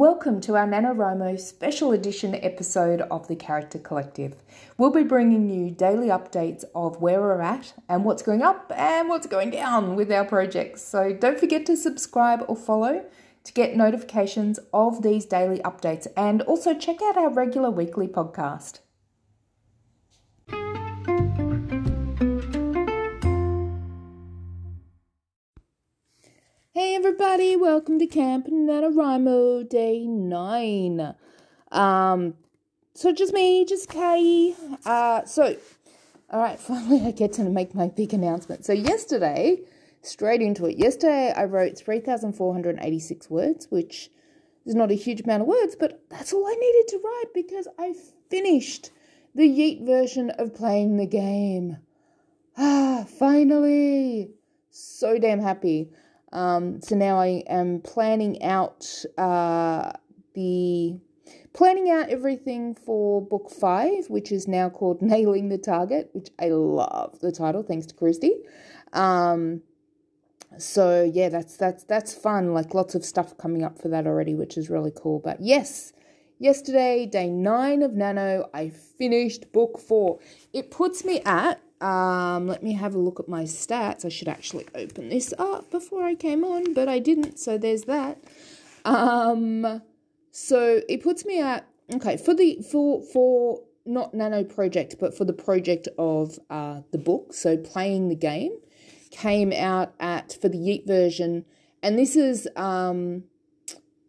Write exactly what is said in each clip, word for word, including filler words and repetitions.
Welcome to our NaNoWriMo special edition episode of The Character Collective. We'll be bringing you daily updates of where we're at and what's going up and what's going down with our projects. So don't forget to subscribe or follow to get notifications of these daily updates, and also check out our regular weekly podcast. Hey everybody, welcome to Camp NaNoWriMo Day nine. Um, so just me, just Kay. Uh, so, alright, finally I get to make my big announcement. So yesterday, straight into it, yesterday I wrote three thousand four hundred eighty-six words, which is not a huge amount of words, but that's all I needed to write because I finished the Yeet version of Playing the Game. Ah, finally! So damn happy. Um, so now I am planning out uh, the planning out everything for book five, which is now called Nailing the Target, which I love the title, thanks to Christy. Um, so yeah, that's that's that's fun. Like lots of stuff coming up for that already, which is really cool. But yes, yesterday, day nine of Nano, I finished book four. It puts me at. Um, let me have a look at my stats. I should actually open this up before I came on, but I didn't, so there's that. Um, so it puts me at, okay, for the, for, for not Nano project, but for the project of, uh, the book, so Playing the Game, came out at, for the Yeet version, and this is, um,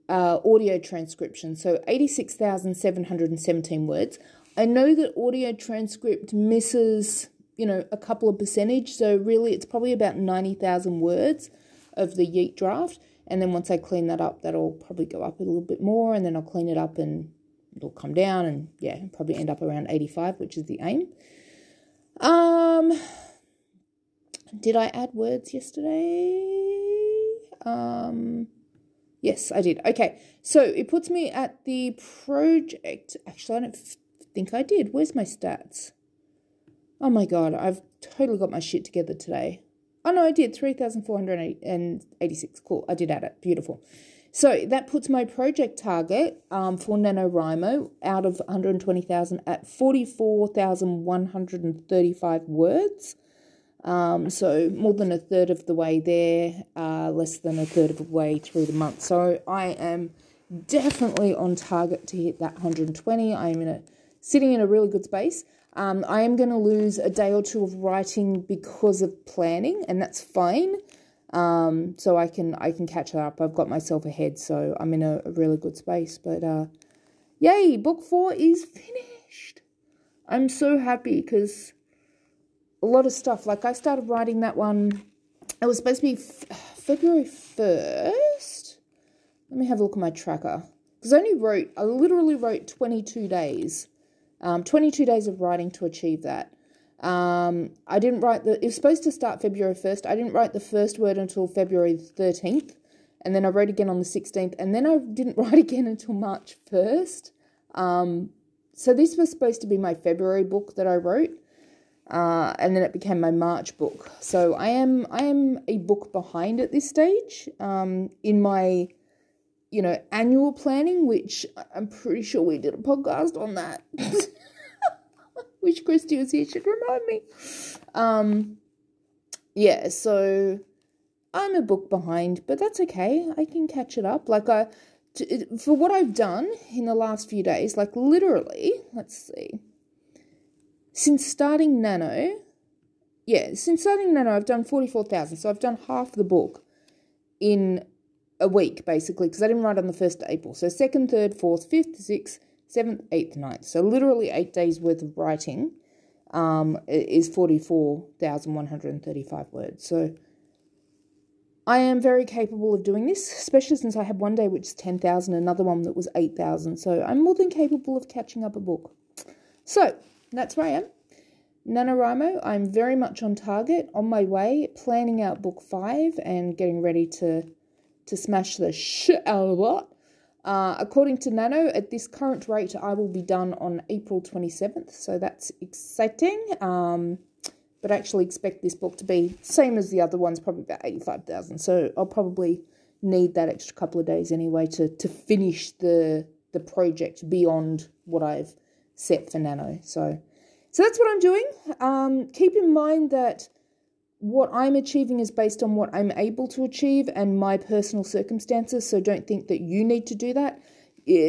uh, audio transcription, so eighty-six thousand seven hundred seventeen words. I know that audio transcript misses, you know, a couple of percentage. So really it's probably about ninety thousand words of the Yeet draft. And then once I clean that up, that'll probably go up a little bit more, and then I'll clean it up and it'll come down, and yeah, probably end up around eighty-five, which is the aim. Um, did I add words yesterday? Um, yes, I did. Okay. So it puts me at the project. Actually, I don't f- think I did. Where's my stats? Oh my God, I've totally got my shit together today. Oh no, I did, three thousand four hundred eighty-six. Cool, I did add it, beautiful. So that puts my project target um, for NaNoWriMo out of one hundred twenty thousand at forty-four thousand one hundred thirty-five words. Um, so more than a third of the way there, uh, less than a third of the way through the month. So I am definitely on target to hit that one hundred twenty. I am in a, sitting in a really good space. Um, I am going to lose a day or two of writing because of planning, and that's fine. Um, so I can I can catch up. I've got myself ahead, so I'm in a, a really good space. But uh, yay, book four is finished. I'm so happy because a lot of stuff. Like I started writing that one. It was supposed to be f- February first. Let me have a look at my tracker because I only wrote. I literally wrote twenty-two days. Um, twenty-two days of writing to achieve that. Um, I didn't write the, it was supposed to start February first. I didn't write the first word until February thirteenth. And then I wrote again on the sixteenth. And then I didn't write again until March first. Um, so this was supposed to be my February book that I wrote. Uh, and then it became my March book. So I am, I am a book behind at this stage. Um, in my, you know, annual planning, which I'm pretty sure we did a podcast on that. Wish Christy was here, should remind me. Um, yeah, so I'm a book behind, but that's okay. I can catch it up. Like I, to, for what I've done in the last few days, like literally, let's see, since starting Nano, yeah, since starting Nano, I've done forty-four thousand. So I've done half the book in a week, basically, because I didn't write on the first of April. So second, third, fourth, fifth, sixth, seventh, eighth, ninth. So literally eight days worth of writing um, is forty-four thousand one hundred thirty-five words. So I am very capable of doing this, especially since I had one day which is ten thousand, another one that was eight thousand. So I'm more than capable of catching up a book. So that's where I am. NaNoWriMo, I'm very much on target, on my way, planning out book five and getting ready to to smash the shit out of what. Uh, according to Nano, at this current rate, I will be done on April twenty-seventh, so that's exciting. Um, but I actually expect this book to be same as the other ones, probably about eighty-five thousand, so I'll probably need that extra couple of days anyway to to finish the the project beyond what I've set for Nano. So so that's what I'm doing. Um, keep in mind that what I'm achieving is based on what I'm able to achieve and my personal circumstances, so don't think that you need to do that.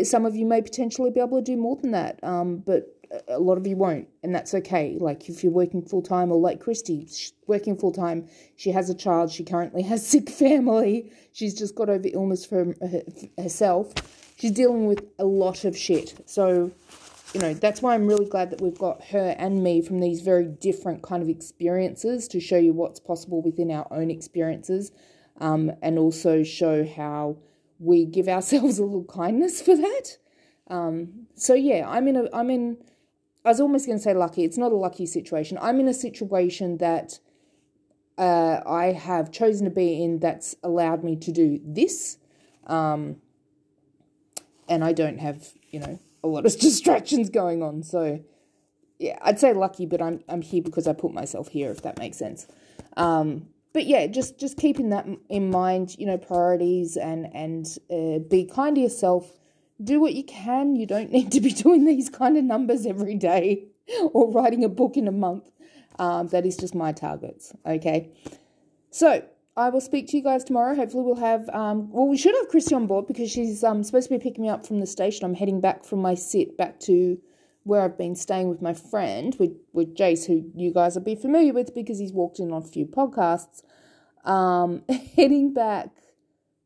Some of you may potentially be able to do more than that, um, but a lot of you won't, and that's okay. Like if you're working full-time, or like Christy, working full-time, she has a child, she currently has sick family, she's just got over illness for herself, she's dealing with a lot of shit. So, you know, that's why I'm really glad that we've got her and me from these very different kind of experiences to show you what's possible within our own experiences, um, and also show how we give ourselves a little kindness for that. Um, so yeah, I'm in a, I'm in, I was almost going to say lucky. It's not a lucky situation. I'm in a situation that uh, I have chosen to be in that's allowed me to do this. Um, and I don't have, you know, a lot of distractions going on. So yeah, I'd say lucky, but I'm, I'm here because I put myself here, if that makes sense. Um, But yeah, just, just keeping that in mind, you know, priorities, and, and uh, be kind to yourself. Do what you can. You don't need to be doing these kind of numbers every day or writing a book in a month. Um, that is just my targets, okay? So I will speak to you guys tomorrow. Hopefully we'll have, um, well, we should have Christy on board because she's um, supposed to be picking me up from the station. I'm heading back from my sit back to where I've been staying with my friend, with, with Jace, who you guys will be familiar with because he's walked in on a few podcasts, um, heading back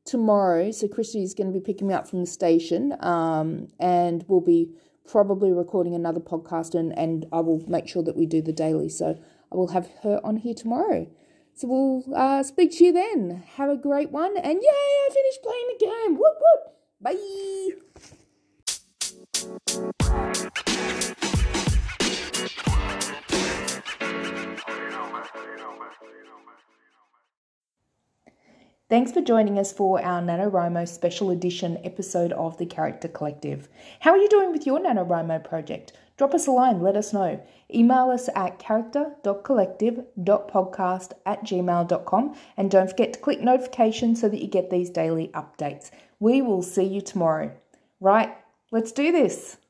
tomorrow. So Christy's going to be picking me up from the station, um, and we'll be probably recording another podcast, and, and I will make sure that we do the daily. So I will have her on here tomorrow. So we'll uh, speak to you then. Have a great one, and yay, I finished playing the game. Whoop, whoop. Bye. Thanks for joining us for our NaNoWriMo special edition episode of The Character Collective. How are you doing with your NaNoWriMo project? Drop us a line, let us know. Email us at character dot collective dot podcast at gmail dot com, and don't forget to click notifications so that you get these daily updates. We will see you tomorrow. Right, let's do this.